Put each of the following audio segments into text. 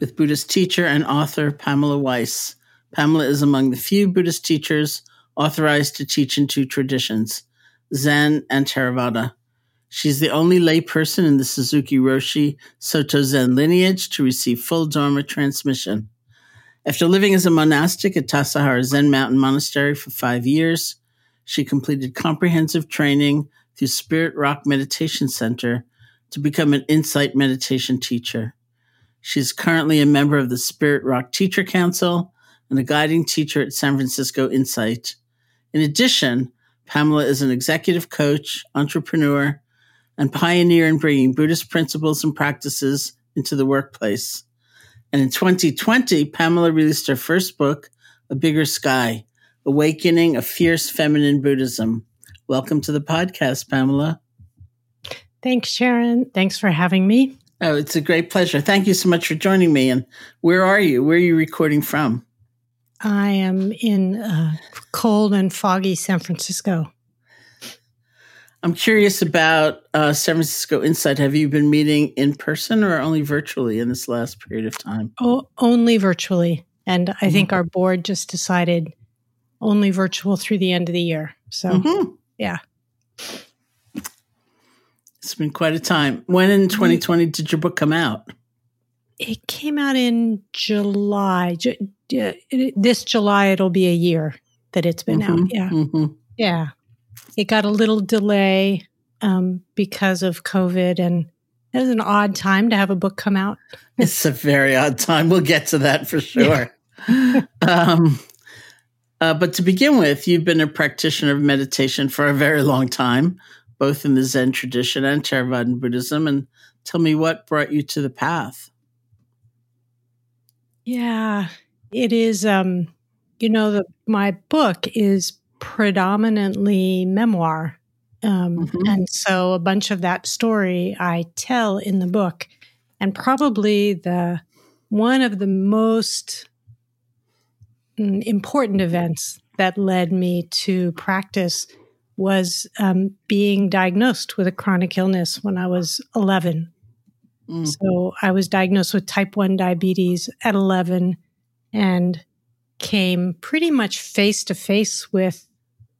with Buddhist teacher and author Pamela Weiss. Pamela is among the few Buddhist teachers authorized to teach in two traditions, Zen and Theravada. She's the only lay person in the Suzuki Roshi Soto Zen lineage to receive full Dharma transmission. After living as a monastic at Tassajara Zen Mountain Monastery for 5 years, she completed comprehensive training through Spirit Rock Meditation Center to become an insight meditation teacher. She's currently a member of the Spirit Rock Teacher Council and a guiding teacher at San Francisco Insight. In addition, Pamela is an executive coach, entrepreneur, and pioneer in bringing Buddhist principles and practices into the workplace. And in 2020, Pamela released her first book, A Bigger Sky: Awakening a Fierce Feminine Buddhism. Welcome to the podcast, Pamela. Thanks, Sharon. Thanks for having me. Oh, it's a great pleasure. Thank you so much for joining me. And where are you? Where are you recording from? I am in cold and foggy San Francisco. I'm curious about San Francisco Insight. Have you been meeting in person or only virtually in this last period of time? Oh, only virtually. And I think our board just decided only virtual through the end of the year. So, yeah. It's been quite a time. When in 2020 did your book come out? It came out in July. This July, it'll be a year that it's been out. Yeah. Yeah. It got a little delay because of COVID, and it was an odd time to have a book come out. It's a very odd time. We'll get to that for sure. Yeah. But to begin with, you've been a practitioner of meditation for a very long time, both in the Zen tradition and Theravada Buddhism. And tell me what brought you to the path. Yeah, it is, my book is predominantly memoir. And so a bunch of that story I tell in the book. And probably one of the most important events that led me to practice was being diagnosed with a chronic illness when I was 11. So I was diagnosed with type 1 diabetes at 11 and came pretty much face to face with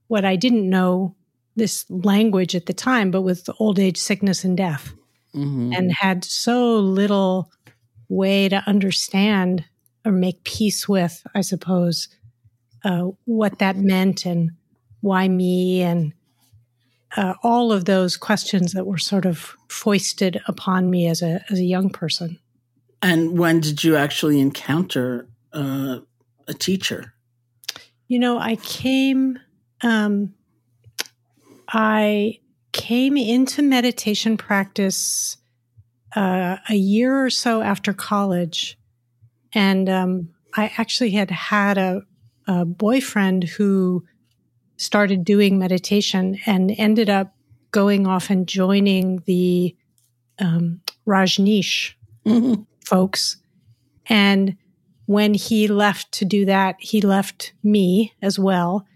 what I didn't know this language at the time, but with old age, sickness, and death, and had so little way to understand or make peace with, I suppose, what that meant and why me, and all of those questions that were sort of foisted upon me as a young person. And when did you actually encounter a teacher? I came I came into meditation practice a year or so after college, and I actually had a boyfriend who started doing meditation and ended up going off and joining the Rajneesh folks. And when he left to do that, he left me as well.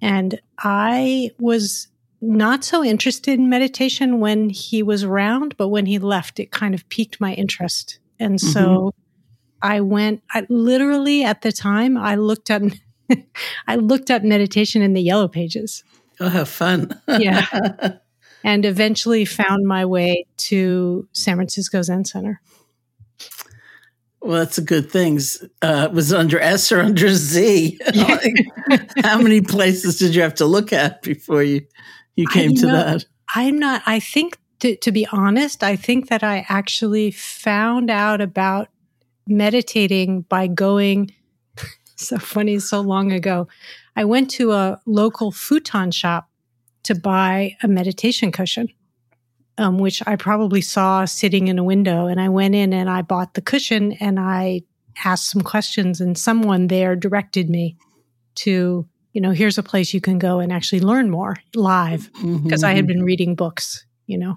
And I was not so interested in meditation when he was around, but when he left, it kind of piqued my interest. And so I went, literally at the time, I looked up meditation in the Yellow Pages. Oh, how fun. Yeah. And eventually found my way to San Francisco Zen Center. Well, that's a good thing. Was it under S or under Z? Yeah. How many places did you have to look at before you came to that? I think, to be honest, I think that I actually found out about meditating by going, so funny, so long ago. I went to a local futon shop to buy a meditation cushion, which I probably saw sitting in a window. And I went in and I bought the cushion and I asked some questions, and someone there directed me to, here's a place you can go and actually learn more live, because I had been reading books, Yeah.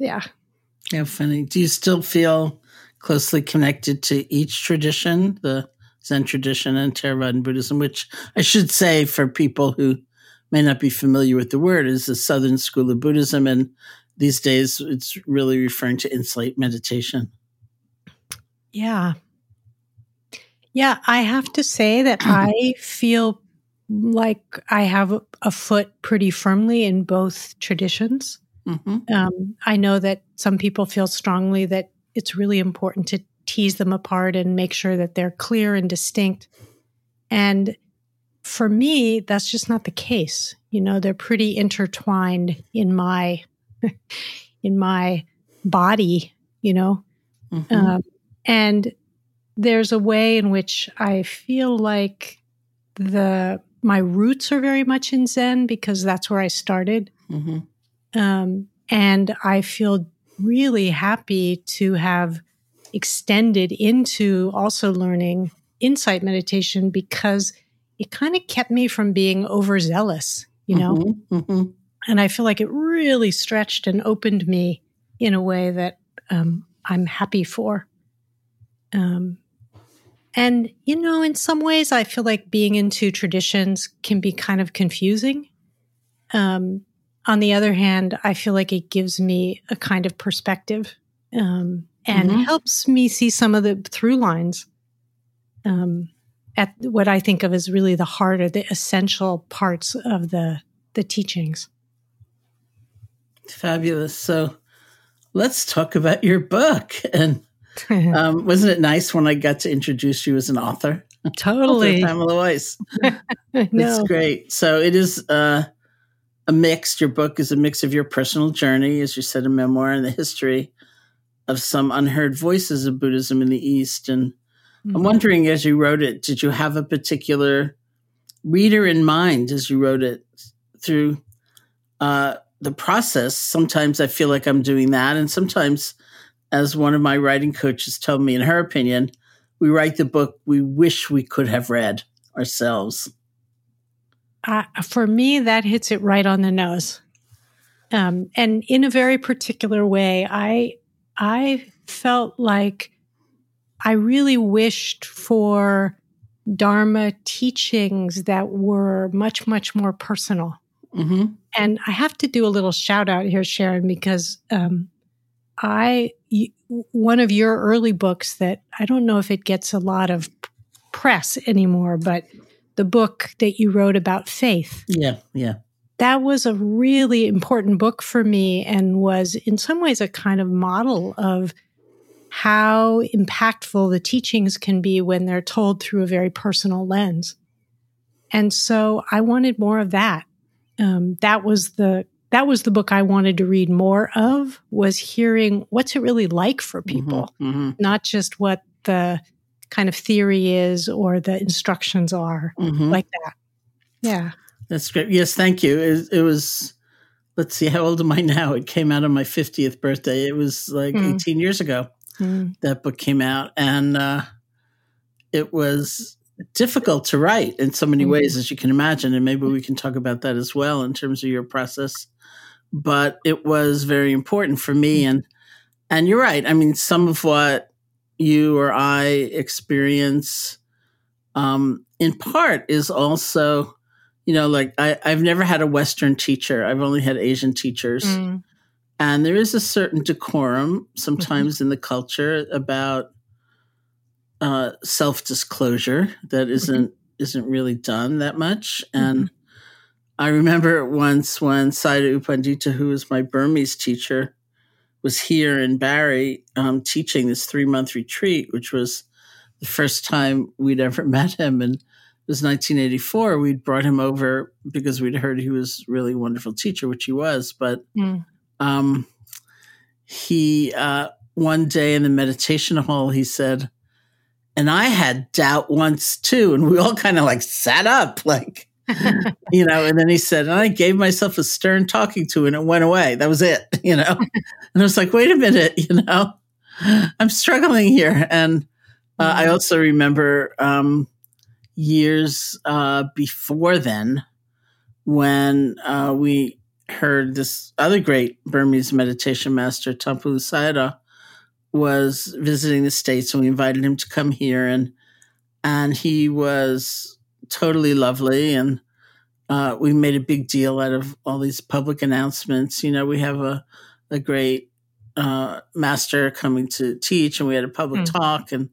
Yeah, funny. Do you still feel closely connected to each tradition, the Zen tradition and Theravada Buddhism, which I should say for people who may not be familiar with the word, is the Southern School of Buddhism. And these days, it's really referring to insight meditation. Yeah. Yeah, I have to say that I feel like I have a foot pretty firmly in both traditions. I know that some people feel strongly that it's really important to tease them apart and make sure that they're clear and distinct. And for me, that's just not the case. They're pretty intertwined in my body, and there's a way in which I feel like my roots are very much in Zen, because that's where I started. And I feel really happy to have extended into also learning insight meditation, because it kind of kept me from being overzealous, And I feel like it really stretched and opened me in a way that I'm happy for. And, in some ways, I feel like being in two traditions can be kind of confusing. On the other hand, I feel like it gives me a kind of perspective and helps me see some of the through lines. At what I think of as really the heart or the essential parts of the teachings. Fabulous. So let's talk about your book. And wasn't it nice when I got to introduce you as an author? Totally. Pamela Weiss. That's great. So it is a mix. Your book is a mix of your personal journey, as you said, a memoir and the history of some unheard voices of Buddhism in the East. And I'm wondering, as you wrote it, did you have a particular reader in mind as you wrote it through the process? Sometimes I feel like I'm doing that. And sometimes, as one of my writing coaches told me, in her opinion, we write the book we wish we could have read ourselves. For me, that hits it right on the nose. And in a very particular way, I felt like I really wished for Dharma teachings that were much, much more personal. And I have to do a little shout out here, Sharon, because one of your early books that I don't know if it gets a lot of press anymore, but the book that you wrote about faith. Yeah. That was a really important book for me, and was in some ways a kind of model of how impactful the teachings can be when they're told through a very personal lens. And so I wanted more of that. That was the book I wanted to read more of, was hearing what's it really like for people, not just what the kind of theory is or the instructions are like that. Yeah. That's great. Yes, thank you. It was, let's see, how old am I now? It came out on my 50th birthday. It was like 18 years ago that book came out. And it was difficult to write in so many ways, as you can imagine. And maybe we can talk about that as well in terms of your process. But it was very important for me. And you're right. I mean, some of what you or I experience in part is also, you know, like I've never had a Western teacher. I've only had Asian teachers. And there is a certain decorum sometimes in the culture about self-disclosure that isn't really done that much. And I remember once when Saida Upandita, who was my Burmese teacher, was here in Barrie teaching this 3-month retreat, which was the first time we'd ever met him. And it was 1984. We'd brought him over because we'd heard he was really a wonderful teacher, which he was. But he one day in the meditation hall, he said, "And I had doubt once too." And we all kind of like sat up like, you know, and then he said, "And I gave myself a stern talking to and it went away. That was it," you know. And I was like, wait a minute, you know, I'm struggling here. And I also remember years before then when we heard this other great Burmese meditation master, Taungpulu Sayadaw, was visiting the States, and we invited him to come here. And he was totally lovely. And we made a big deal out of all these public announcements. You know, we have a great master coming to teach, and we had a public talk, and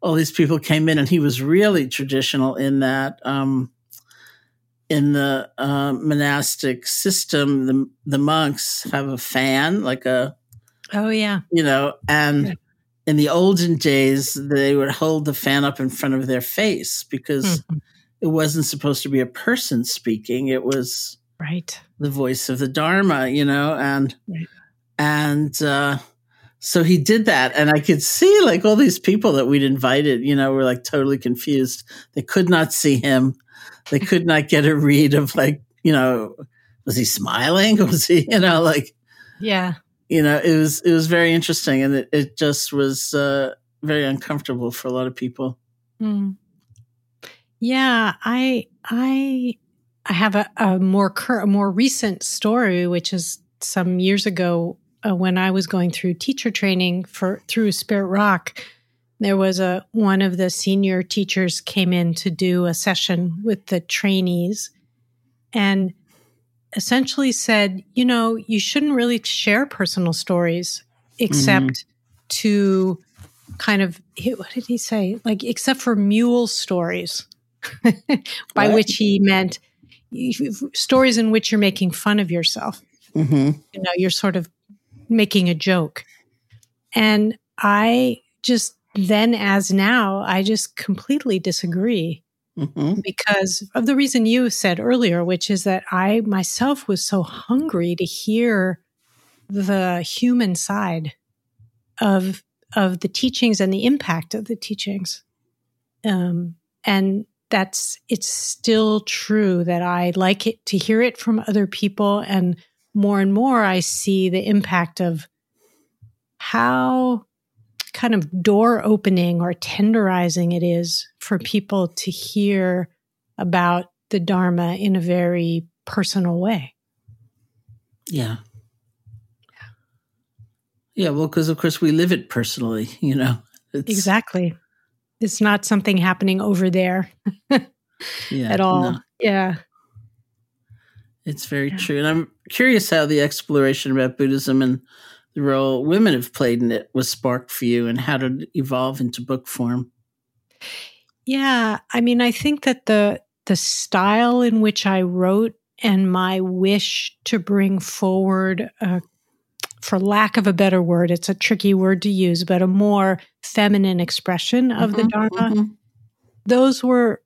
all these people came in, and he was really traditional in that in the monastic system, the monks have a fan, like a, oh, yeah. You know, and in the olden days, they would hold the fan up in front of their face because it wasn't supposed to be a person speaking. It was the voice of the Dharma, you know, and so he did that. And I could see like all these people that we'd invited, you know, were like totally confused. They could not see him. They could not get a read of like, you know, was he smiling? Was he, you know, like, yeah. You know, it was very interesting, and it just was very uncomfortable for a lot of people. Yeah, I have a more recent story, which is some years ago when I was going through teacher training through Spirit Rock. There was one of the senior teachers came in to do a session with the trainees, and essentially said, you know, you shouldn't really share personal stories except to kind of, what did he say? Like, except for mule stories, by which he meant stories in which you're making fun of yourself. You know, you're sort of making a joke. And I just, then as now, I just completely disagree. Because of the reason you said earlier, which is that I myself was so hungry to hear the human side of the teachings and the impact of the teachings. And it's still true that I like it to hear it from other people. And more I see the impact of how kind of door opening or tenderizing it is for people to hear about the Dharma in a very personal way. Yeah. Well, because of course we live it personally, you know. Exactly. It's not something happening over there at all. No. Yeah. It's very true. And I'm curious how the exploration about Buddhism and the role women have played in it was sparked for you, and how did it evolve into book form? Yeah, I mean, I think that the style in which I wrote and my wish to bring forward, for lack of a better word, it's a tricky word to use, but a more feminine expression of the Dharma, those were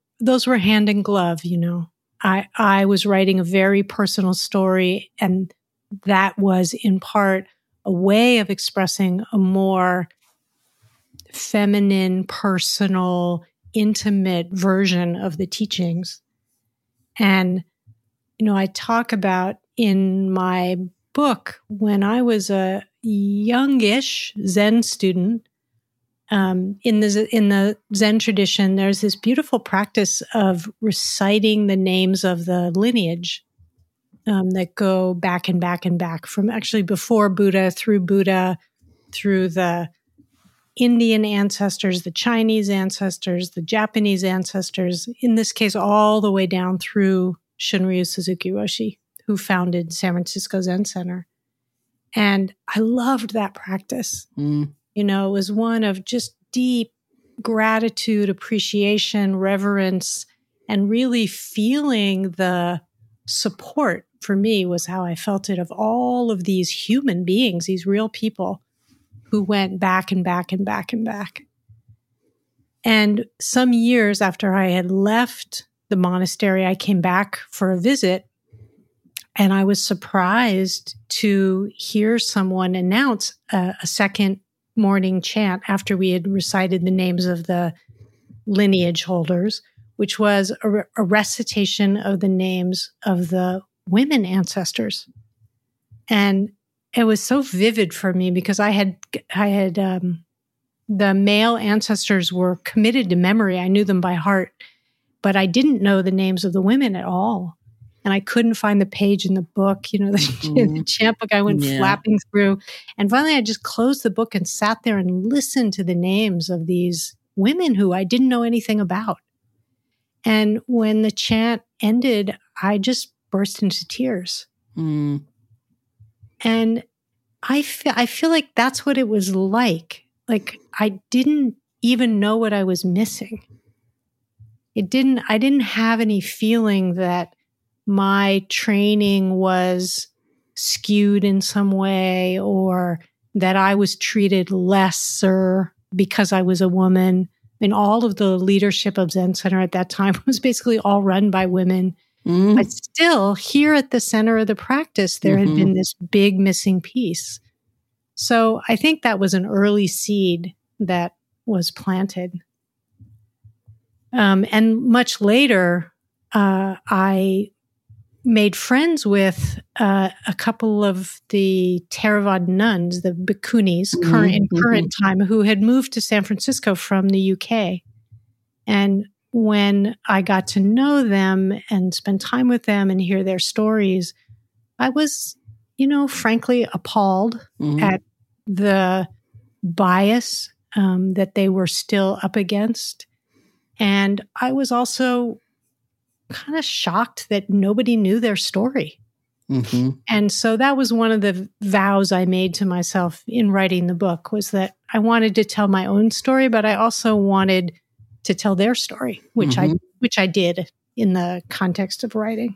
hand in glove, you know. I was writing a very personal story, and that was in part a way of expressing a more feminine, personal, intimate version of the teachings. And, you know, I talk about in my book, when I was a youngish Zen student, in the Zen tradition, there's this beautiful practice of reciting the names of the lineage that go back and back and back from actually before Buddha, through the Indian ancestors, the Chinese ancestors, the Japanese ancestors, in this case, all the way down through Shunryu Suzuki Roshi, who founded San Francisco Zen Center. And I loved that practice. Mm. You know, it was one of just deep gratitude, appreciation, reverence, and really feeling the support, for me, was how I felt it, of all of these human beings, these real people who went back and back and back and back. And some years after I had left the monastery, I came back for a visit, and I was surprised to hear someone announce a second morning chant after we had recited the names of the lineage holders, which was a recitation of the names of the women ancestors. And it was so vivid for me because I had the male ancestors were committed to memory. I knew them by heart, but I didn't know the names of the women at all. And I couldn't find the page in the book, you know, the chant book. I went flapping through. And finally, I just closed the book and sat there and listened to the names of these women who I didn't know anything about. And when the chant ended, I just burst into tears. Mm. And I feel like that's what it was like. Like, I didn't even know what I was missing. I didn't have any feeling that my training was skewed in some way, or that I was treated lesser because I was a woman. And all of the leadership of Zen Center at that time was basically all run by women. Mm. But still, here at the center of the practice, there had been this big missing piece. So I think that was an early seed that was planted. And much later, I made friends with a couple of the Theravada nuns, the bhikkhunis, current time, who had moved to San Francisco from the UK. And when I got to know them and spend time with them and hear their stories, I was, you know, frankly appalled at the bias that they were still up against. And I was also kind of shocked that nobody knew their story. Mm-hmm. And so that was one of the vows I made to myself in writing the book, was that I wanted to tell my own story, but I also wanted to tell their story, which I did in the context of writing.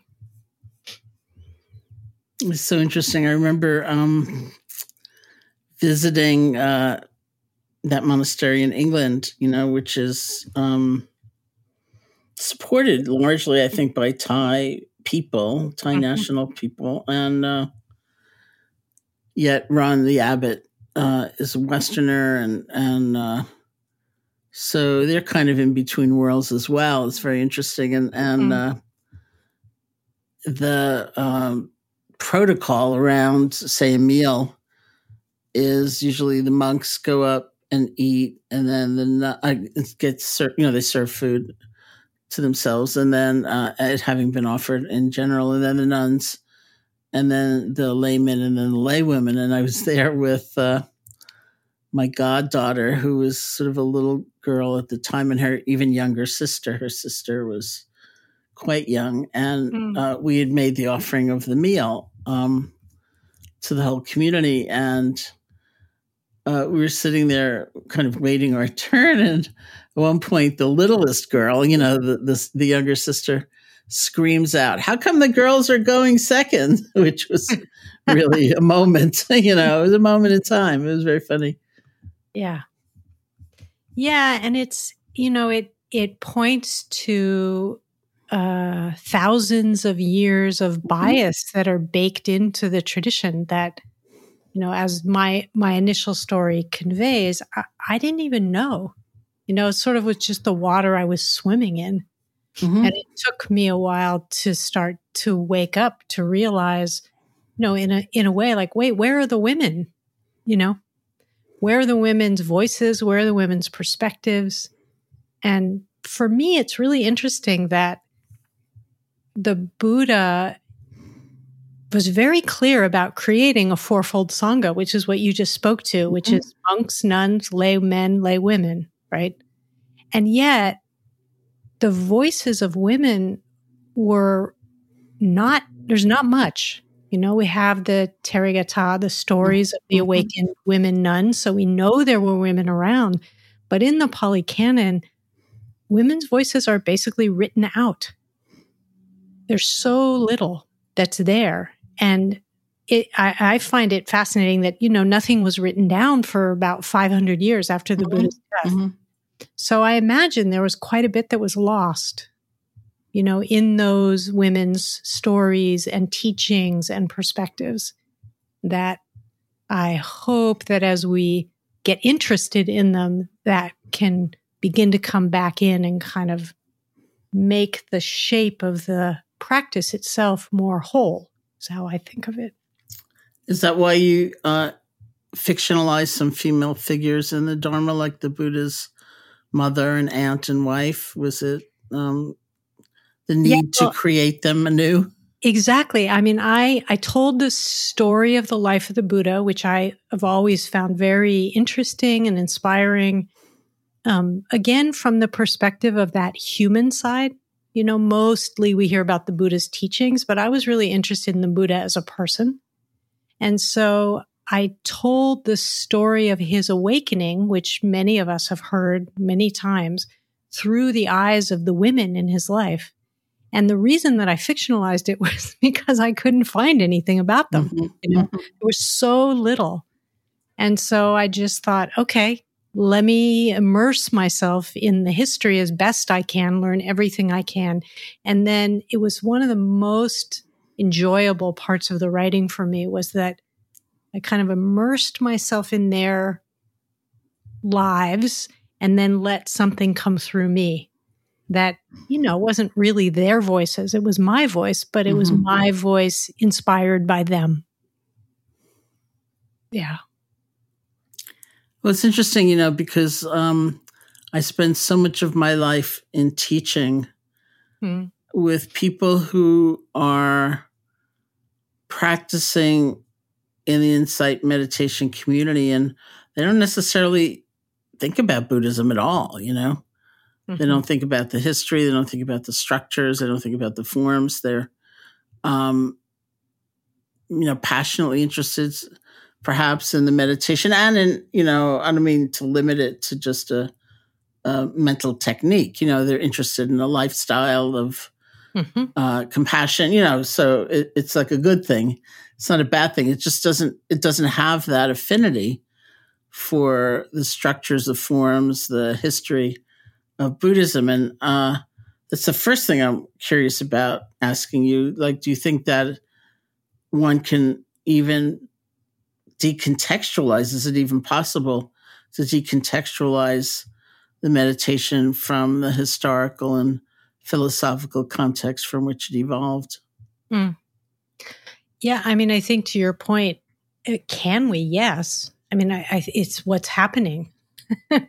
It's so interesting. I remember visiting that monastery in England, you know, which is supported largely, I think, by Thai people, Thai national people. And yet Ron the Abbot is a Westerner. And so they're kind of in between worlds as well. It's very interesting. And the protocol around, say, a meal is usually the monks go up and eat, and then they serve food to themselves, and then it having been offered in general, and then the nuns, and then the laymen, and then the laywomen. And I was there with my goddaughter, who was sort of a little girl at the time, and her even younger sister. Her sister was quite young, and we had made the offering of the meal to the whole community. And we were sitting there kind of waiting our turn, and at one point, the littlest girl, you know, the younger sister, screams out, "How come the girls are going second?" Which was really a moment, you know, it was a moment in time. It was very funny. Yeah. Yeah. And it's, you know, it points to thousands of years of bias that are baked into the tradition that, you know, as my initial story conveys, I didn't even know. You know, it sort of was just the water I was swimming in. Mm-hmm. And it took me a while to start to wake up to realize, you know, in a way, like, wait, where are the women? You know, where are the women's voices? Where are the women's perspectives? And for me, it's really interesting that the Buddha was very clear about creating a fourfold Sangha, which is what you just spoke to, which mm-hmm. is monks, nuns, lay men, lay women, right? And yet, the voices of women were not, there's not much. You know, we have the Therigata, the stories of the awakened women nuns, so we know there were women around. But in the Pali Canon, women's voices are basically written out. There's so little that's there. And I find it fascinating that, you know, nothing was written down for about 500 years after the mm-hmm. Buddha's death. Mm-hmm. So I imagine there was quite a bit that was lost, you know, in those women's stories and teachings and perspectives that I hope that as we get interested in them, that can begin to come back in and kind of make the shape of the practice itself more whole, is how I think of it. Is that why you fictionalize some female figures in the Dharma, like the Buddha's mother and aunt and wife? Was it the need to create them anew? Exactly. I mean, I told the story of the life of the Buddha, which I have always found very interesting and inspiring, again, from the perspective of that human side. You know, mostly we hear about the Buddha's teachings, but I was really interested in the Buddha as a person. And so I told the story of his awakening, which many of us have heard many times, through the eyes of the women in his life. And the reason that I fictionalized it was because I couldn't find anything about them. Mm-hmm. You know, there was so little. And so I just thought, okay, let me immerse myself in the history as best I can, learn everything I can. And then it was one of the most enjoyable parts of the writing for me was that I kind of immersed myself in their lives and then let something come through me that, you know, wasn't really their voices. It was my voice, but it was my voice inspired by them. Yeah. Well, it's interesting, you know, because I spend so much of my life in teaching with people who are practicing in the Insight meditation community, and they don't necessarily think about Buddhism at all, you know? Mm-hmm. They don't think about the history. They don't think about the structures. They don't think about the forms. They're, you know, passionately interested perhaps in the meditation and in, you know, I don't mean to limit it to just a mental technique. You know, they're interested in a lifestyle of compassion, you know, so it's like a good thing. It's not a bad thing. It just doesn't have that affinity for the structures, the forms, the history of Buddhism. And that's the first thing I'm curious about asking you. Like, do you think that one can even decontextualize? Is it even possible to decontextualize the meditation from the historical and philosophical context from which it evolved? Yeah, I mean, I think to your point, can we? Yes. I mean, it's what's happening,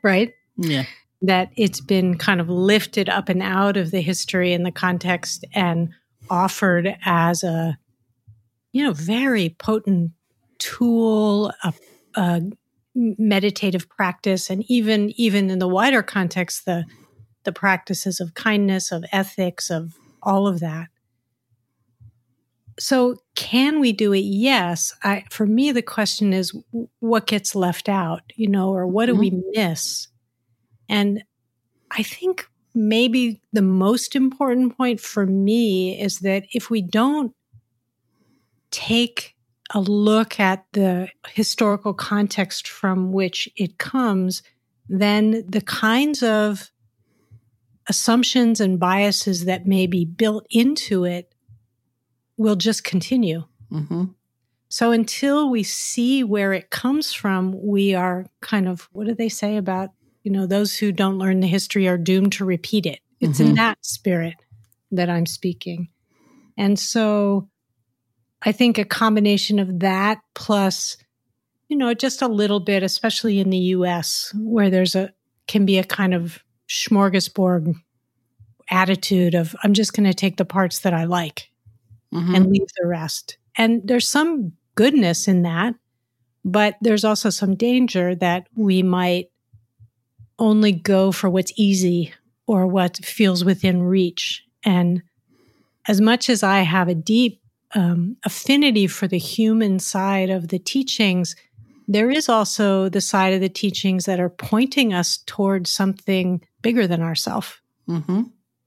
right? Yeah. That it's been kind of lifted up and out of the history and the context and offered as a, you know, very potent tool, a meditative practice, and even in the wider context, the practices of kindness, of ethics, of all of that. So can we do it? Yes. For me, the question is what gets left out, you know, or what do we miss? And I think maybe the most important point for me is that if we don't take a look at the historical context from which it comes, then the kinds of assumptions and biases that may be built into it will just continue. Mm-hmm. So until we see where it comes from, we are kind of, what do they say about, you know, those who don't learn the history are doomed to repeat it. It's in that spirit that I'm speaking. And so I think a combination of that plus, you know, just a little bit, especially in the US, where there's can be a kind of smorgasbord attitude of, I'm just going to take the parts that I like and leave the rest. And there's some goodness in that, but there's also some danger that we might only go for what's easy or what feels within reach. And as much as I have a deep affinity for the human side of the teachings, there is also the side of the teachings that are pointing us towards something bigger than ourselves.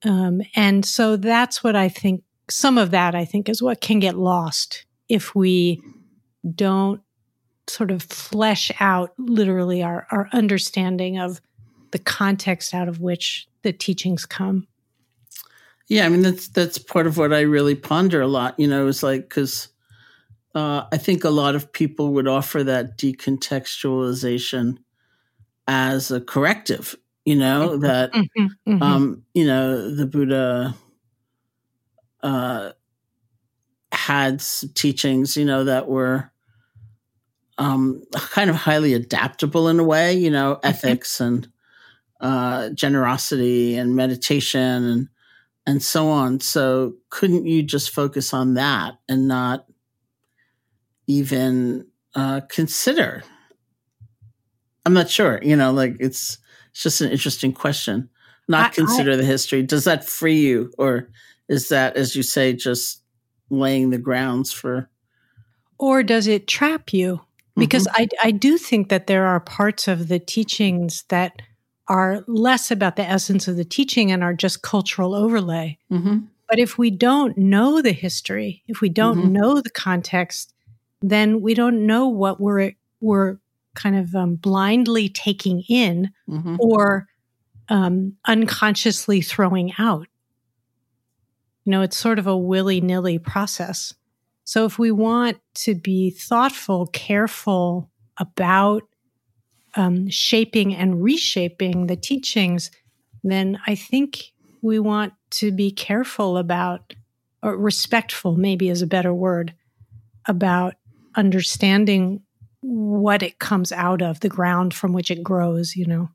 And so that's what I think, some of that I think is what can get lost if we don't sort of flesh out literally our understanding of the context out of which the teachings come. Yeah, I mean, that's part of what I really ponder a lot, you know, is like, because I think a lot of people would offer that decontextualization as a corrective, you know, that, you know, the Buddha had teachings, you know, that were kind of highly adaptable in a way, you know, ethics and generosity and meditation and so on. So couldn't you just focus on that and not even consider? I'm not sure, you know, like it's just an interesting question. Not consider the history. Does that free you? Or is that, as you say, just laying the grounds for? Or does it trap you? Because I do think that there are parts of the teachings that are less about the essence of the teaching and are just cultural overlay. But if we don't know the history, if we don't know the context, then we don't know what we're kind of blindly taking in or unconsciously throwing out. You know, it's sort of a willy-nilly process. So if we want to be thoughtful, careful about shaping and reshaping the teachings, then I think we want to be careful about, or respectful maybe is a better word, about understanding what it comes out of, the ground from which it grows, you know.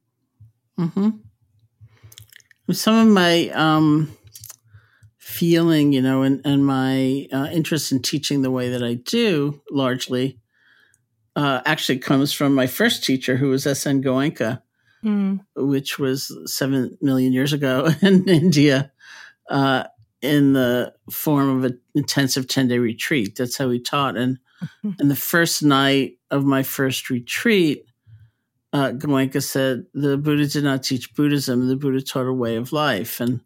Some of my feeling, you know, and my interest in teaching the way that I do largely actually comes from my first teacher, who was S. N. Goenka, which was 7 million years ago in India, in the form of an intensive 10-day retreat. That's how he taught. And and the first night of my first retreat, Goenka said, the Buddha did not teach Buddhism. The Buddha taught a way of life. And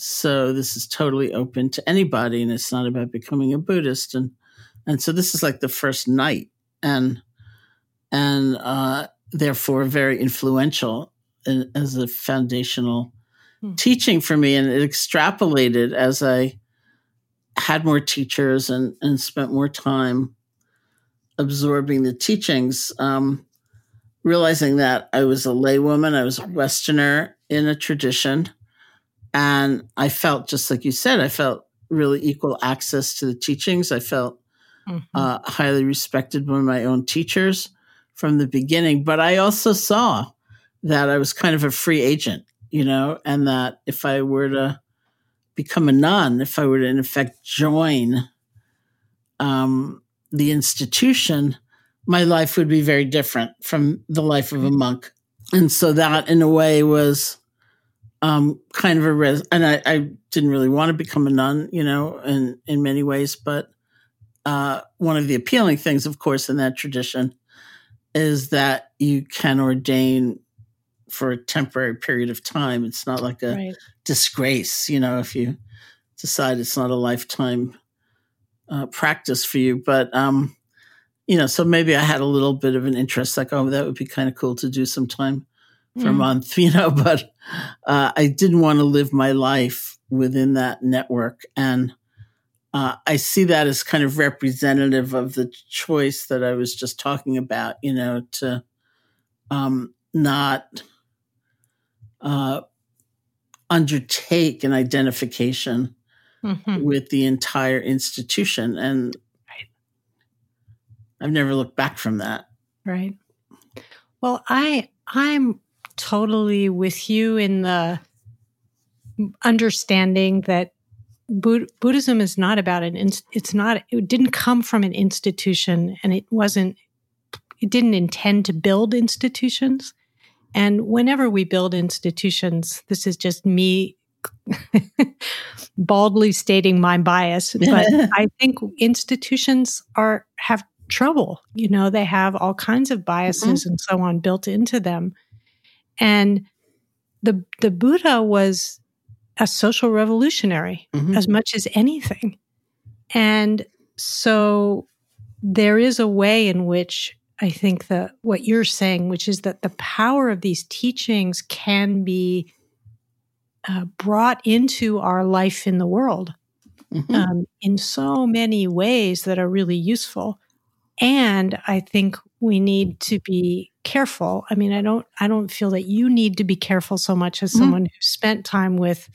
so this is totally open to anybody, and it's not about becoming a Buddhist. And so this is like the first night, and therefore very influential as a foundational teaching for me. And it extrapolated as I had more teachers and spent more time absorbing the teachings, realizing that I was a laywoman, I was a Westerner in a tradition. And I felt, just like you said, I felt really equal access to the teachings. I felt highly respected by my own teachers from the beginning. But I also saw that I was kind of a free agent, you know, and that if I were to become a nun, if I were to in effect join the institution, my life would be very different from the life of a monk. And so that, in a way, was... kind of a and I didn't really want to become a nun, you know, in many ways. But one of the appealing things, of course, in that tradition is that you can ordain for a temporary period of time. It's not like a disgrace, you know, if you decide it's not a lifetime practice for you. But, you know, so maybe I had a little bit of an interest, like, oh, that would be kind of cool to do sometime for a month, you know, but I didn't want to live my life within that network. And I see that as kind of representative of the choice that I was just talking about, you know, to not undertake an identification with the entire institution. And I've never looked back from that. Right. Well, I'm totally with you in the understanding that Buddhism is not about it didn't come from an institution, and it didn't intend to build institutions. And whenever we build institutions, this is just me baldly stating my bias, but I think institutions have trouble. You know, they have all kinds of biases and so on built into them. And the Buddha was a social revolutionary as much as anything. And so there is a way in which I think that what you're saying, which is that the power of these teachings can be brought into our life in the world in so many ways that are really useful. And I think we need to be careful. I mean, I don't feel that you need to be careful so much as someone who spent time with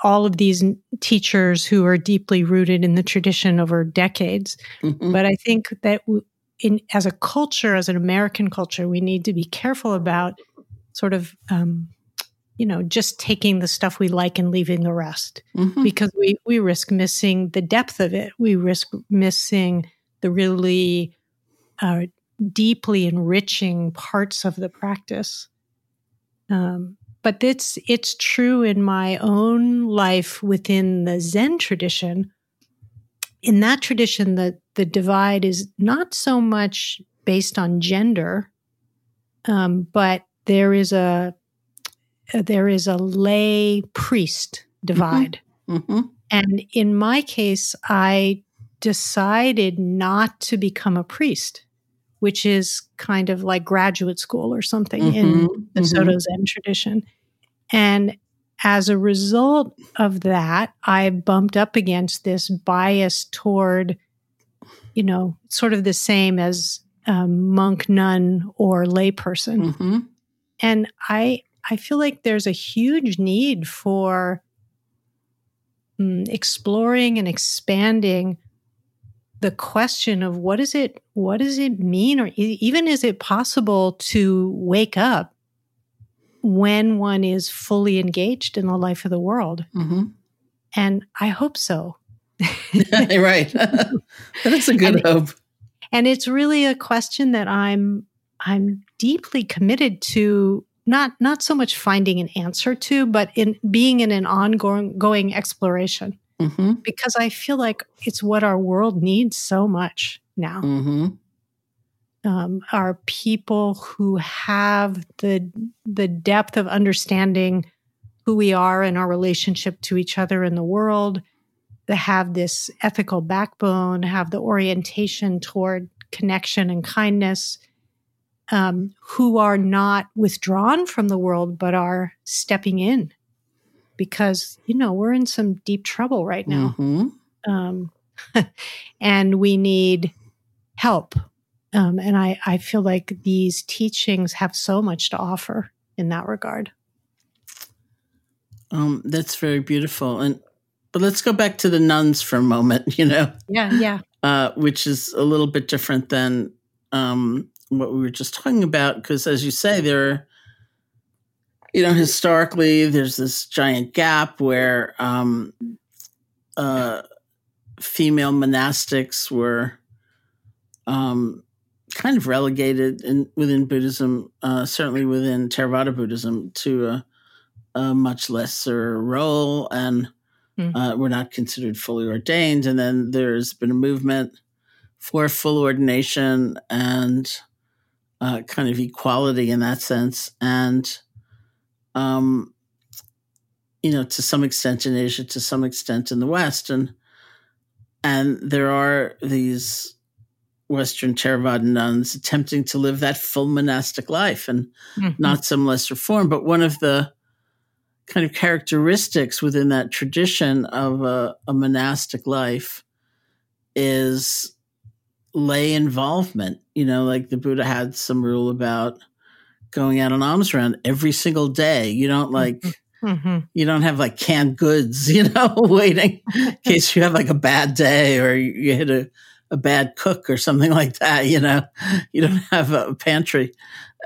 all of these teachers who are deeply rooted in the tradition over decades. But I think that as a culture, as an American culture, we need to be careful about sort of, just taking the stuff we like and leaving the rest, because we risk missing the depth of it. We risk missing the really deeply enriching parts of the practice. But it's true in my own life within the Zen tradition. In that tradition, the divide is not so much based on gender, but there is a lay priest divide. And in my case, I decided not to become a priest, which is kind of like graduate school or something in the Soto Zen tradition. And as a result of that, I bumped up against this bias toward, sort of the same as monk, nun, or layperson. And I feel like there's a huge need for exploring and expanding the question of what does it mean, or even is it possible to wake up when one is fully engaged in the life of the world? And I hope so. Right. That's a good hope. And it's really a question that I'm deeply committed to, not so much finding an answer to, but in being in an ongoing exploration. Because I feel like it's what our world needs so much now. Are people who have the depth of understanding who we are and our relationship to each other in the world, that have this ethical backbone, have the orientation toward connection and kindness, who are not withdrawn from the world, but are stepping in. Because, we're in some deep trouble right now. And we need help. And I feel like these teachings have so much to offer in that regard. That's very beautiful. But let's go back to the nuns for a moment, Yeah. Which is a little bit different than what we were just talking about. Because as you say, there are, historically, there's this giant gap where female monastics were kind of relegated within Buddhism, certainly within Theravada Buddhism, to a much lesser role, and were not considered fully ordained. And then there's been a movement for full ordination and kind of equality in that sense. And to some extent in Asia, to some extent in the West. And there are these Western Theravada nuns attempting to live that full monastic life and not some lesser form. But one of the kind of characteristics within that tradition of a monastic life is lay involvement. Like the Buddha had some rule about going out on alms round every single day. You don't Mm-hmm. You don't have like canned goods, you know, waiting in case you have like a bad day or you hit a bad cook or something like that, you know, you don't have a pantry.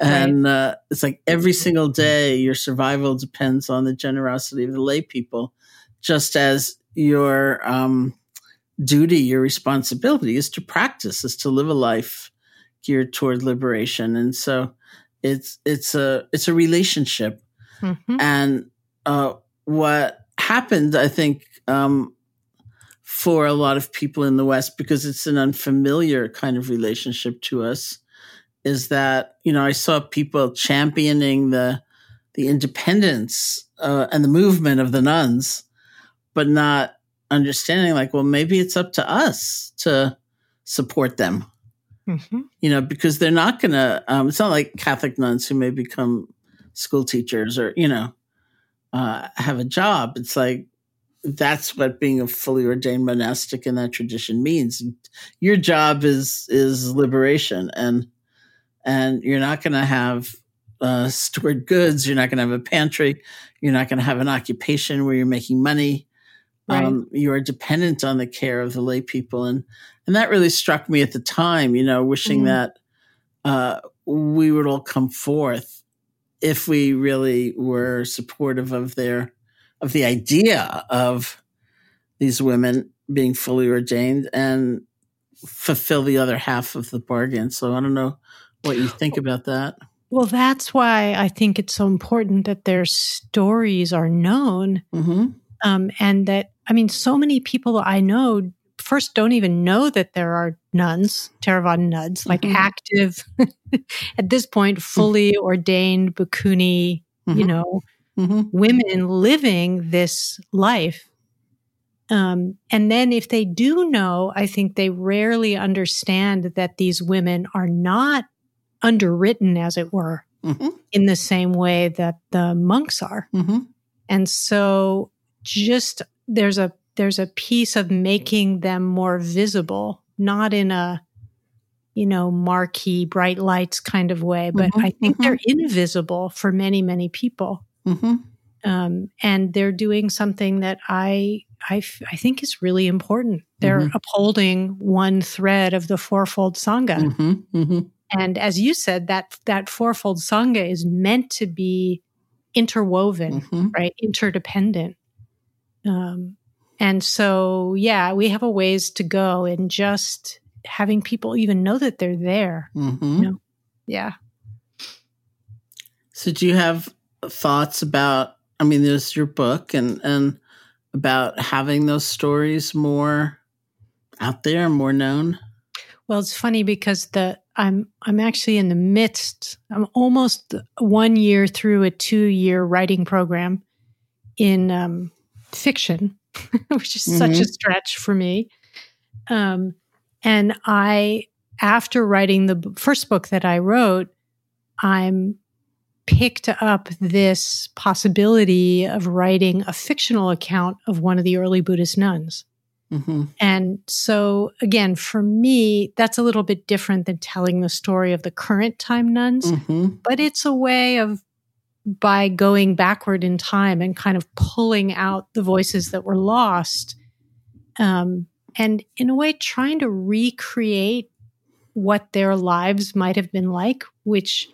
And it's like every single day, your survival depends on the generosity of the lay people, just as your duty, your responsibility is to practice, is to live a life geared toward liberation. And so it's a relationship. Mm-hmm. And what happened, I think, for a lot of people in the West, because it's an unfamiliar kind of relationship to us, is that, you know, I saw people championing the independence and the movement of the nuns, but not understanding, like, well, maybe it's up to us to support them, mm-hmm. you know, because they're not going to, it's not like Catholic nuns who may become school teachers or, you know, have a job. It's like, that's what being a fully ordained monastic in that tradition means. Your job is liberation, and you're not going to have stored goods. You're not going to have a pantry. You're not going to have an occupation where you're making money. Right. You are dependent on the care of the lay people. And that really struck me at the time, you know, wishing that we would all come forth if we really were supportive of the idea of these women being fully ordained and fulfill the other half of the bargain. So I don't know what you think about that. Well, that's why I think it's so important that their stories are known. Mm-hmm. And that, I mean, so many people I know first don't even know that there are nuns, Theravada nuns, like mm-hmm. active, at this point, fully ordained bhikkhuni, mm-hmm. you know, mm-hmm. women living this life. And then if they do know, I think they rarely understand that these women are not underwritten, as it were, mm-hmm. in the same way that the monks are. Mm-hmm. And so just there's a piece of making them more visible, not in a, you know, marquee, bright lights kind of way, but mm-hmm. I think mm-hmm. they're invisible for many, many people. Mm-hmm. And they're doing something that I think is really important. They're mm-hmm. upholding one thread of the fourfold Sangha. Mm-hmm. Mm-hmm. And as you said, that fourfold Sangha is meant to be interwoven, mm-hmm. right? Interdependent. And so, yeah, we have a ways to go in just having people even know that they're there. Mm-hmm. You know? Yeah. So do you have thoughts about, I mean, there's your book and about having those stories more out there, more known? Well, it's funny because I'm actually in the midst, I'm almost 1 year through a 2-year writing program in fiction, which is mm-hmm. such a stretch for me. And after writing the first book that I wrote, I'm picked up this possibility of writing a fictional account of one of the early Buddhist nuns. Mm-hmm. And so, again, for me, that's a little bit different than telling the story of the current time nuns, mm-hmm. but it's a way of, by going backward in time and kind of pulling out the voices that were lost, and in a way trying to recreate what their lives might have been like, which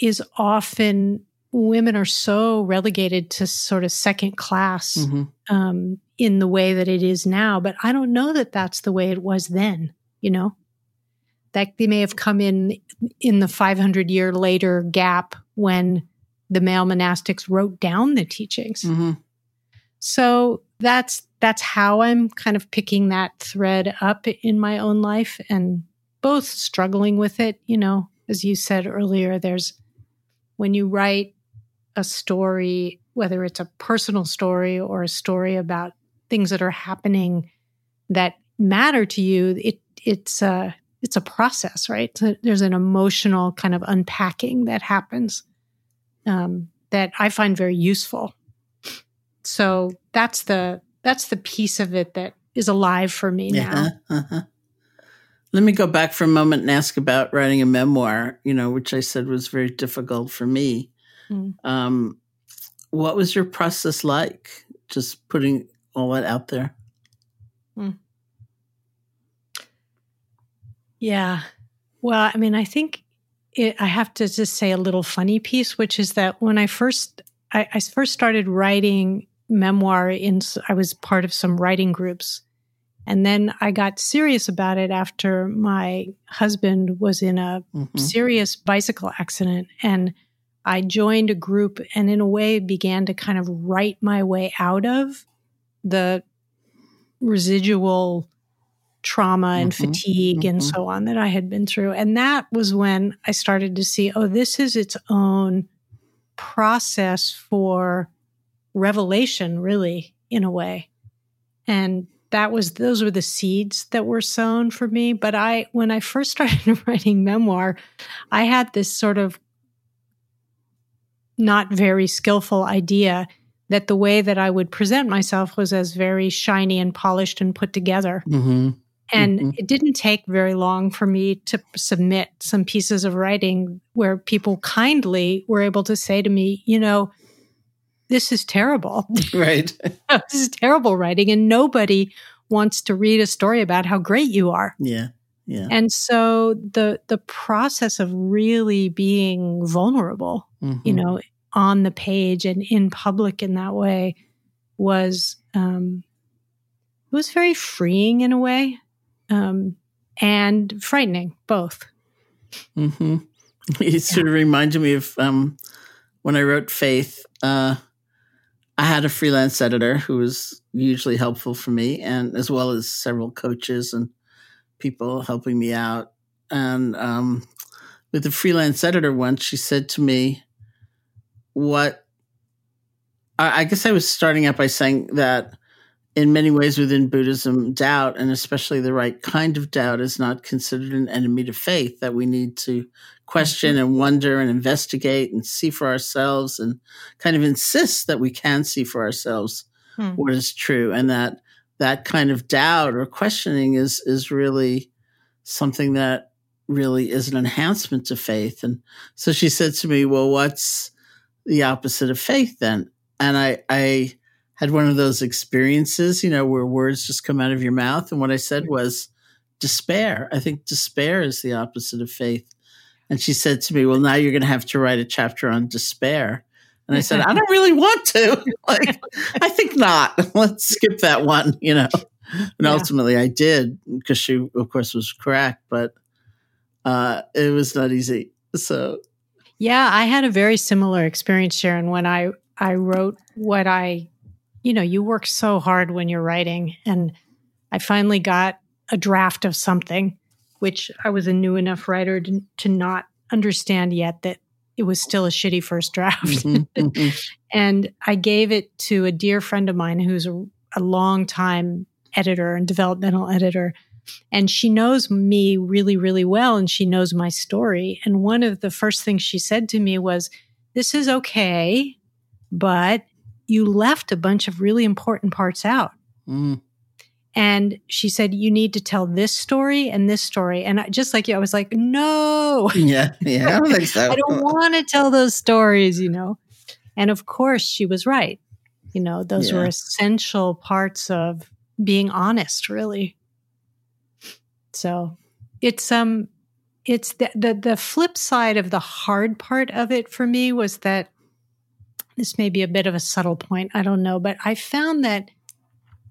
is often women are so relegated to sort of second class mm-hmm. In the way that it is now. But I don't know that that's the way it was then, you know, that they may have come in the 500 year later gap when the male monastics wrote down the teachings. Mm-hmm. So that's how I'm kind of picking that thread up in my own life and both struggling with it, you know. As you said earlier, there's when you write a story, whether it's a personal story or a story about things that are happening that matter to you, it's a process, right? So there's an emotional kind of unpacking that happens that I find very useful. So that's the piece of it that is alive for me now. Uh-huh. Let me go back for a moment and ask about writing a memoir, you know, which I said was very difficult for me. Mm. What was your process like, just putting all that out there? Yeah. Well, I mean, I think I have to just say a little funny piece, which is that when I first started writing memoir, I was part of some writing groups. And then I got serious about it after my husband was in a serious bicycle accident. And I joined a group and in a way began to kind of write my way out of the residual trauma and fatigue and so on that I had been through. And that was when I started to see, oh, this is its own process for revelation, really, in a way. And those were the seeds that were sown for me. But when I first started writing memoir, I had this sort of not very skillful idea that the way that I would present myself was as very shiny and polished and put together. And it didn't take very long for me to submit some pieces of writing where people kindly were able to say to me, you know, this is terrible. Right. This is terrible writing. And nobody wants to read a story about how great you are. Yeah. Yeah. And so the process of really being vulnerable, you know, on the page and in public in that way was, it was very freeing in a way, and frightening, both. It sort of reminded me of, when I wrote Faith, I had a freelance editor who was hugely helpful for me, and as well as several coaches and people helping me out. And with the freelance editor once, she said to me, I guess I was starting out by saying that in many ways within Buddhism, doubt, and especially the right kind of doubt, is not considered an enemy to faith, that we need to question and wonder and investigate and see for ourselves and kind of insist that we can see for ourselves what is true. And that kind of doubt or questioning is really something that really is an enhancement to faith. And so she said to me, well, what's the opposite of faith then? And I had one of those experiences, you know, where words just come out of your mouth. And what I said was despair. I think despair is the opposite of faith. And she said to me, well, now you're going to have to write a chapter on despair. And I said, I don't really want to. Like, I think not. Let's skip that one, you know. And ultimately I did, because she, of course, was correct, but it was not easy. So, yeah, I had a very similar experience, Sharon, when I wrote what you know, you work so hard when you're writing. And I finally got a draft of something, which I was a new enough writer to not understand yet that it was still a shitty first draft. And I gave it to a dear friend of mine who's a longtime editor and developmental editor. And she knows me really, really well. And she knows my story. And one of the first things she said to me was, this is okay, but you left a bunch of really important parts out. And she said, you need to tell this story and this story. And just like you, I was like, no. Yeah, I don't think so. I don't want to tell those stories, you know. And of course, she was right. You know, those were essential parts of being honest, really. So it's the flip side of the hard part of it for me was that, this may be a bit of a subtle point, I don't know, but I found that,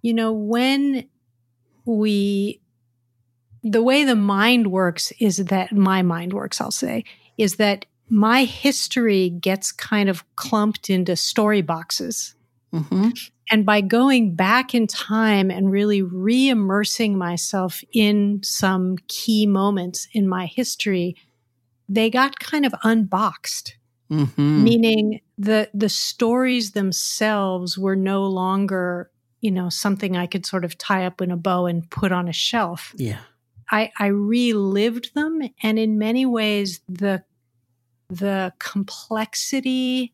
you know, when the way the mind works is that my mind works, I'll say, is that my history gets kind of clumped into story boxes. And by going back in time and really re-immersing myself in some key moments in my history, they got kind of unboxed. Meaning the stories themselves were no longer, you know, something I could sort of tie up in a bow and put on a shelf. Yeah. I relived them, and in many ways the complexity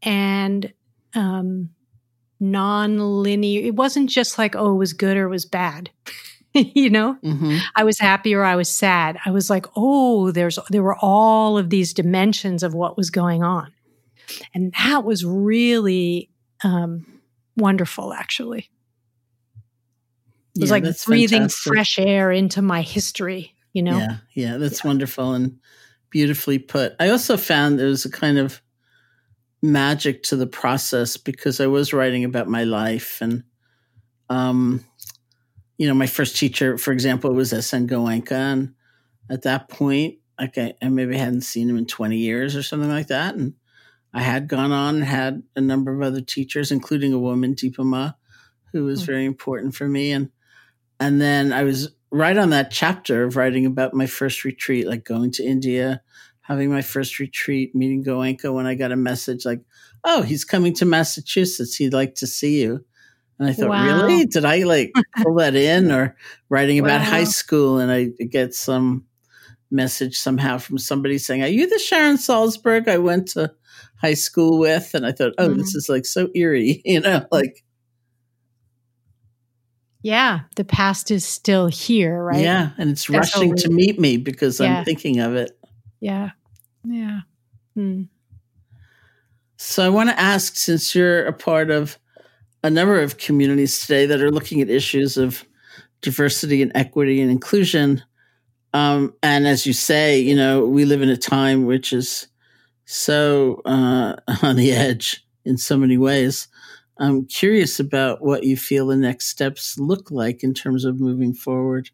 and non-linear, it wasn't just like, oh, it was good or it was bad. You know, I was happy or I was sad. I was like, oh, there were all of these dimensions of what was going on. And that was really wonderful, actually. It was like breathing fresh air into my history, you know? Yeah, that's wonderful and beautifully put. I also found there was a kind of magic to the process because I was writing about my life. And, my first teacher, for example, was S. N. Goenka. And at that point, I maybe hadn't seen him in 20 years or something like that. And I had gone on and had a number of other teachers, including a woman, Deepa Ma, who was very important for me. And then I was right on that chapter of writing about my first retreat, like going to India, having my first retreat, meeting Goenka, when I got a message like, oh, he's coming to Massachusetts. He'd like to see you. And I thought, really? Did I like pull that in? Or writing about high school, and I get some message somehow from somebody saying, are you the Sharon Salzberg I went to high school with? And I thought, this is like so eerie, like. Yeah, the past is still here, right? Yeah, and it's rushing to meet me because I'm thinking of it. Yeah. Mm. So I want to ask, since you're a part of a number of communities today that are looking at issues of diversity and equity and inclusion, and as you say, we live in a time which is so on the edge in so many ways. I'm curious about what you feel the next steps look like in terms of moving forward.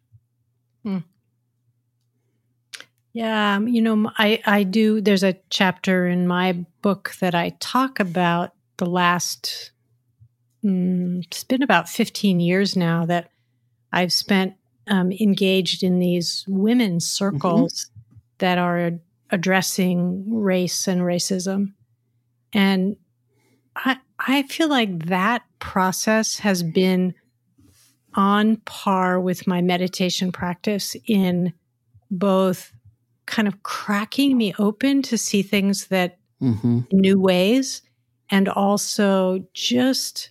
Yeah, I do. There's a chapter in my book that I talk about the last, it's been about 15 years now that I've spent engaged in these women's circles that are addressing race and racism. And I feel like that process has been on par with my meditation practice in both kind of cracking me open to see things that new ways, and also just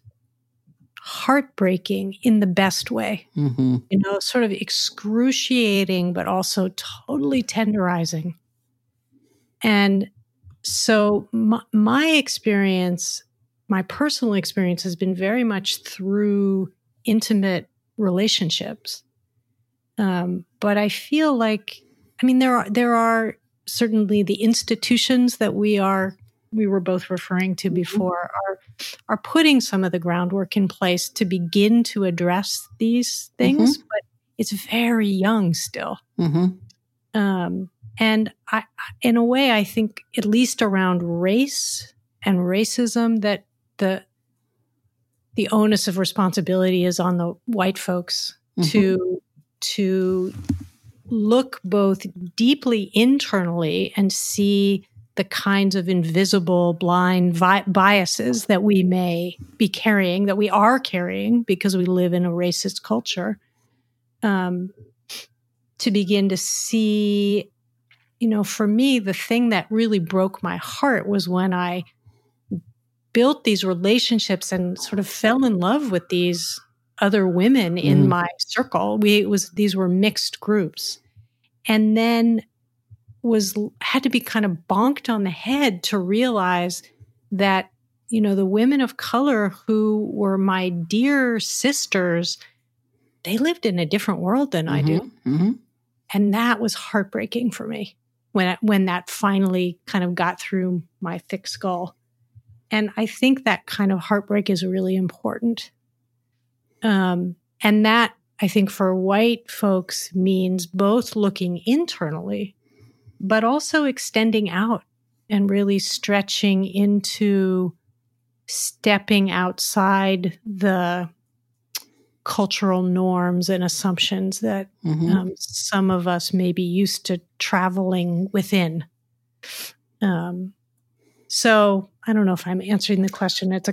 heartbreaking in the best way, sort of excruciating, but also totally tenderizing. And so my personal experience has been very much through intimate relationships. But I feel like, there are certainly the institutions that we were both referring to before are putting some of the groundwork in place to begin to address these things, but it's very young still. And in a way, I think at least around race and racism, that the onus of responsibility is on the white folks to look both deeply internally and see the kinds of invisible, blind biases that we may be carrying, that we are carrying because we live in a racist culture, to begin to see, for me, the thing that really broke my heart was when I built these relationships and sort of fell in love with these other women in my circle. These were mixed groups. And then had to be kind of bonked on the head to realize that, the women of color who were my dear sisters, they lived in a different world than I do. And that was heartbreaking for me when that finally kind of got through my thick skull. And I think that kind of heartbreak is really important. And that, I think, for white folks means both looking internally, but also extending out and really stretching into stepping outside the cultural norms and assumptions that some of us may be used to traveling within. So I don't know if I'm answering the question. It's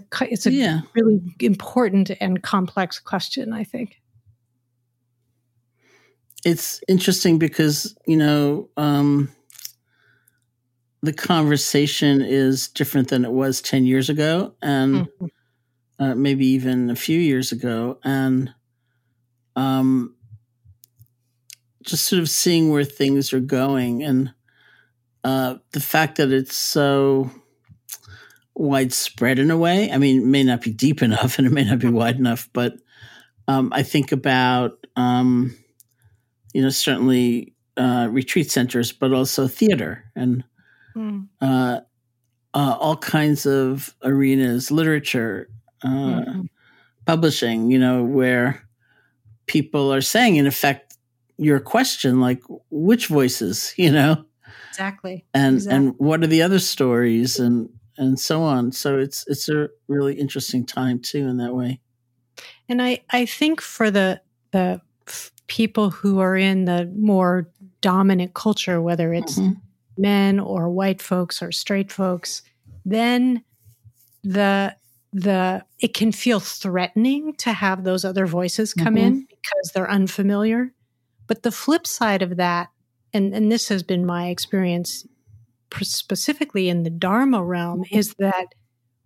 a really important and complex question, I think. It's interesting because, the conversation is different than it was 10 years ago and maybe even a few years ago. And just sort of seeing where things are going, and the fact that it's so widespread in a way. I mean, it may not be deep enough and it may not be wide enough, but I think about, certainly retreat centers, but also theater and all kinds of arenas, literature, publishing, where people are saying, in effect, your question, like, which voices, Exactly. And what are the other stories and so on. So it's a really interesting time too in that way. And I think for the people who are in the more dominant culture, whether it's men or white folks or straight folks, then the it can feel threatening to have those other voices come in because they're unfamiliar. But the flip side of that, and this has been my experience specifically in the Dharma realm, is that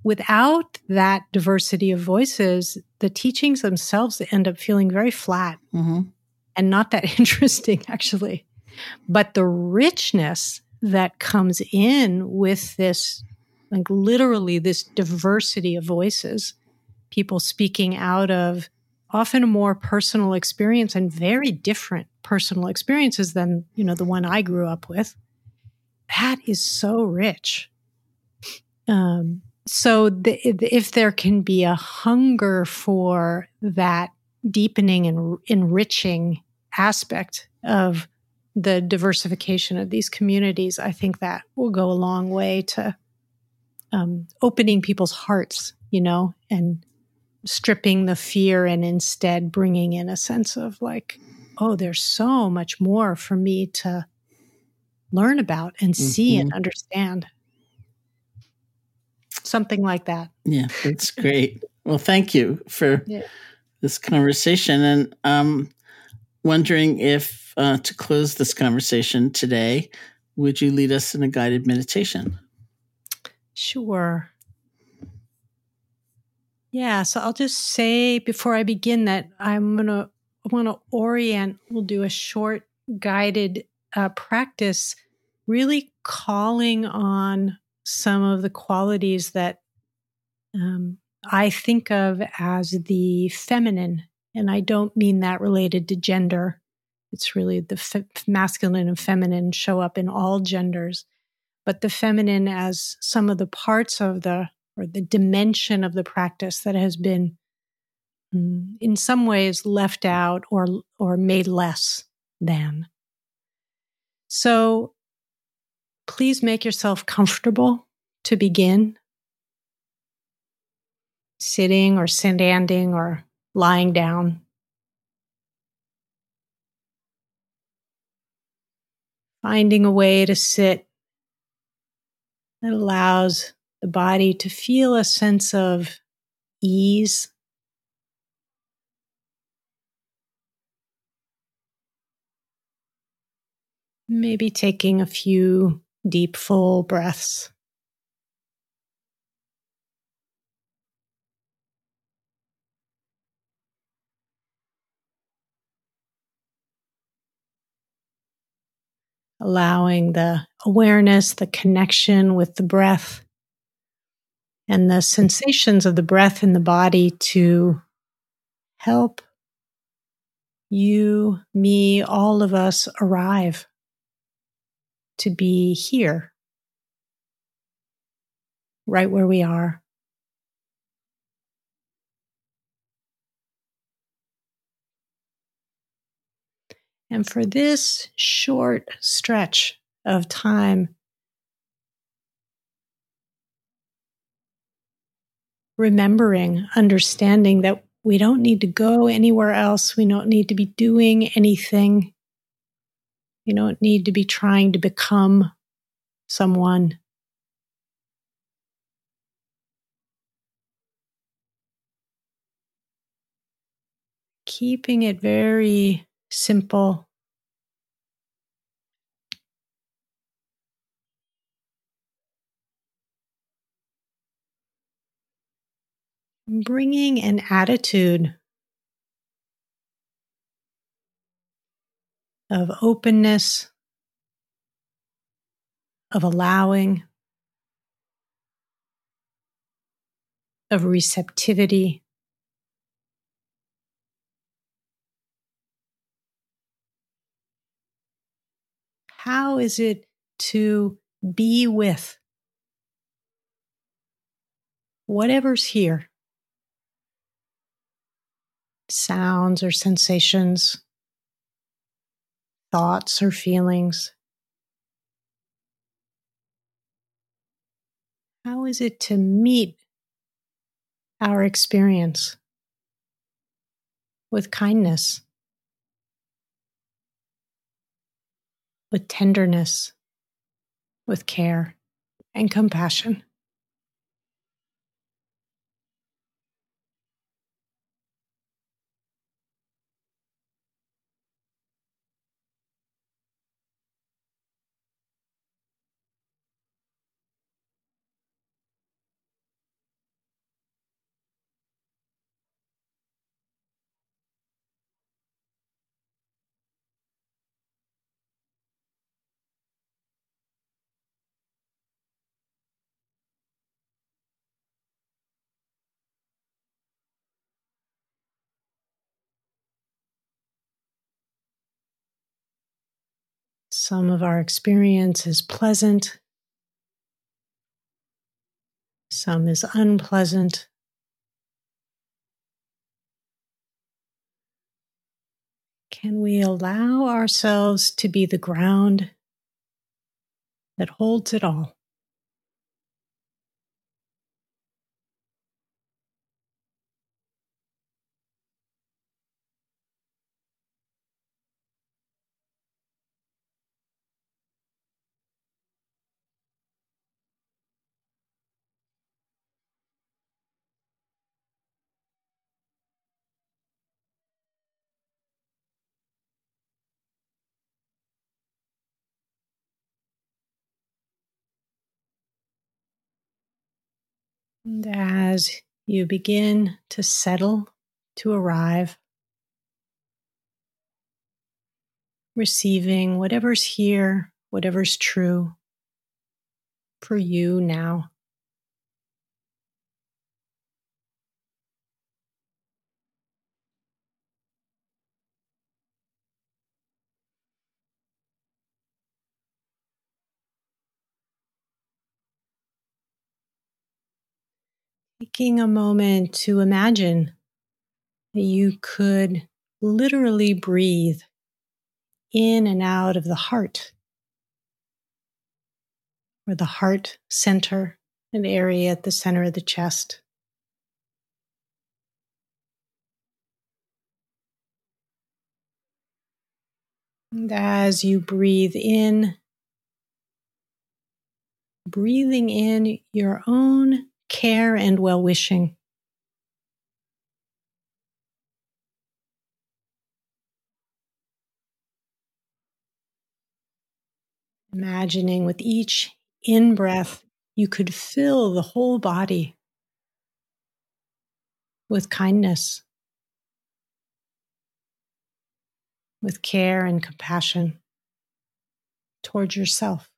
without that diversity of voices, the teachings themselves end up feeling very flat and not that interesting, actually. But the richness that comes in with this, like literally this diversity of voices, people speaking out of often a more personal experience and very different personal experiences than, the one I grew up with, that is so rich. So if there can be a hunger for that deepening and enriching aspect of the diversification of these communities, I think that will go a long way to opening people's hearts, and stripping the fear and instead bringing in a sense of like, oh, there's so much more for me to learn about and see and understand. Something like that. Yeah, that's great. Well, thank you for this conversation. And wondering if to close this conversation today, would you lead us in a guided meditation? Sure. Yeah, so I'll just say before I begin that I want to orient. We'll do a short guided practice, really calling on some of the qualities that I think of as the feminine. And I don't mean that related to gender. It's really the masculine and feminine show up in all genders. But the feminine as some of the parts of the dimension of the practice that has been in some ways left out or made less than. So please make yourself comfortable to begin, sitting or standing or lying down. Finding a way to sit that allows the body to feel a sense of ease. Maybe taking a few deep, full breaths. Allowing the awareness, the connection with the breath, and the sensations of the breath in the body to help you, me, all of us arrive. To be here, right where we are. And for this short stretch of time, remembering, understanding that we don't need to go anywhere else, we don't need to be doing anything. You don't need to be trying to become someone. Keeping it very simple. Bringing an attitude of openness, of allowing, of receptivity. How is it to be with whatever's here? Sounds or sensations, thoughts or feelings. How is it to meet our experience with kindness, with tenderness, with care and compassion? Some of our experience is pleasant, some is unpleasant. Can we allow ourselves to be the ground that holds it all? And as you begin to settle, to arrive, receiving whatever's here, whatever's true for you now. Taking a moment to imagine that you could literally breathe in and out of the heart, or the heart center, an area at the center of the chest. And as you breathe in, breathing in your own care and well-wishing. Imagining with each in-breath, you could fill the whole body with kindness, with care and compassion towards yourself.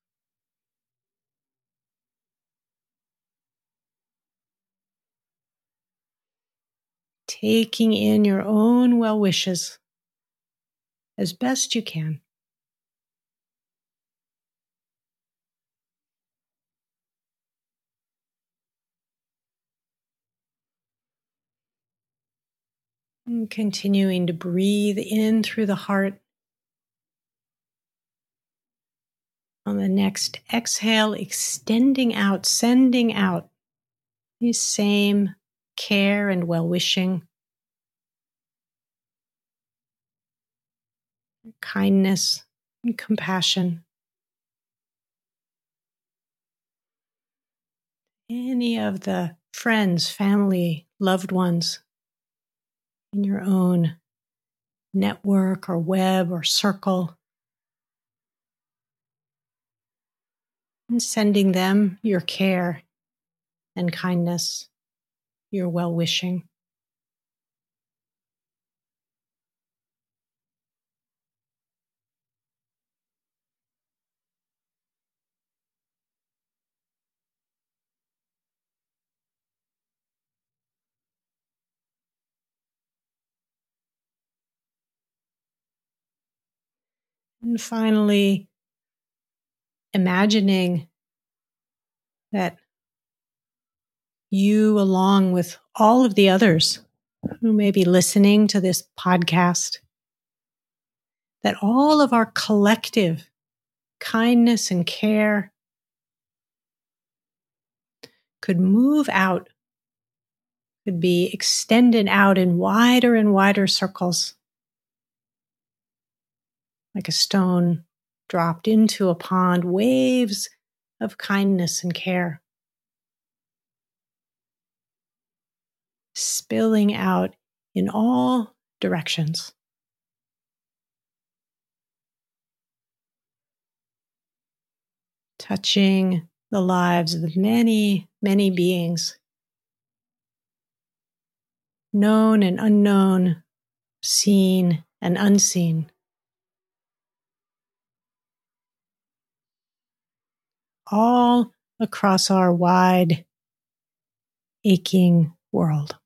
Taking in your own well wishes as best you can. And continuing to breathe in through the heart. On the next exhale, extending out, sending out the same care and well-wishing, kindness and compassion. Any of the friends, family, loved ones in your own network or web or circle, and sending them your care and kindness, your well-wishing. And finally, imagining that you, along with all of the others who may be listening to this podcast, that all of our collective kindness and care could move out, could be extended out in wider and wider circles, like a stone dropped into a pond, waves of kindness and care, spilling out in all directions. Touching the lives of many, many beings, known and unknown, seen and unseen. All across our wide, aching world.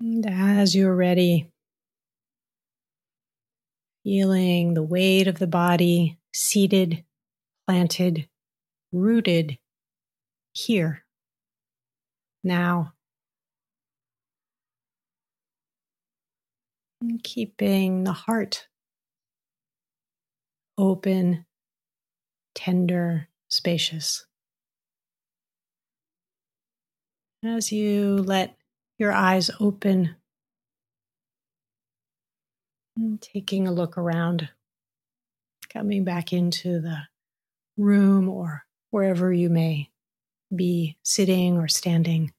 And as you're ready, feeling the weight of the body seated, planted, rooted here, now. And keeping the heart open, tender, spacious. As you let your eyes open, and taking a look around, coming back into the room or wherever you may be sitting or standing.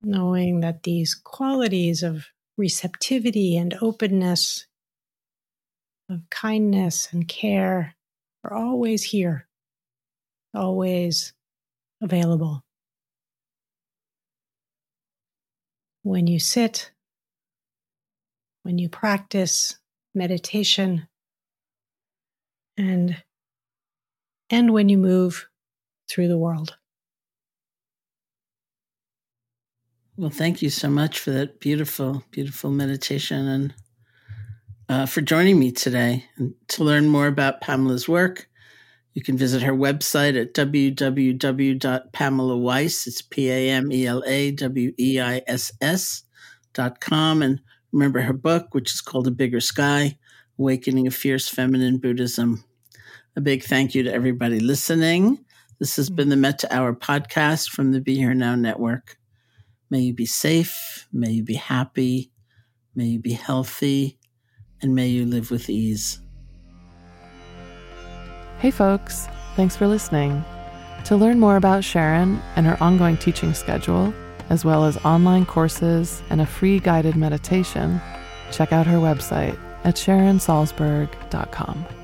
Knowing that these qualities of receptivity and openness, of kindness and care, are always here, always available. When you sit, when you practice meditation, and when you move through the world. Well, thank you so much for that beautiful, beautiful meditation, and for joining me today. And to learn more about Pamela's work, you can visit her website at www.pamelaweiss, it's PAMELAWEISS.com. And remember her book, which is called A Bigger Sky: Awakening a Fierce Feminine Buddhism. A big thank you to everybody listening. This has been the Metta Hour podcast from the Be Here Now Network. May you be safe, may you be happy, may you be healthy, and may you live with ease. Hey folks, thanks for listening. To learn more about Sharon and her ongoing teaching schedule, as well as online courses and a free guided meditation, check out her website at sharonsalzberg.com.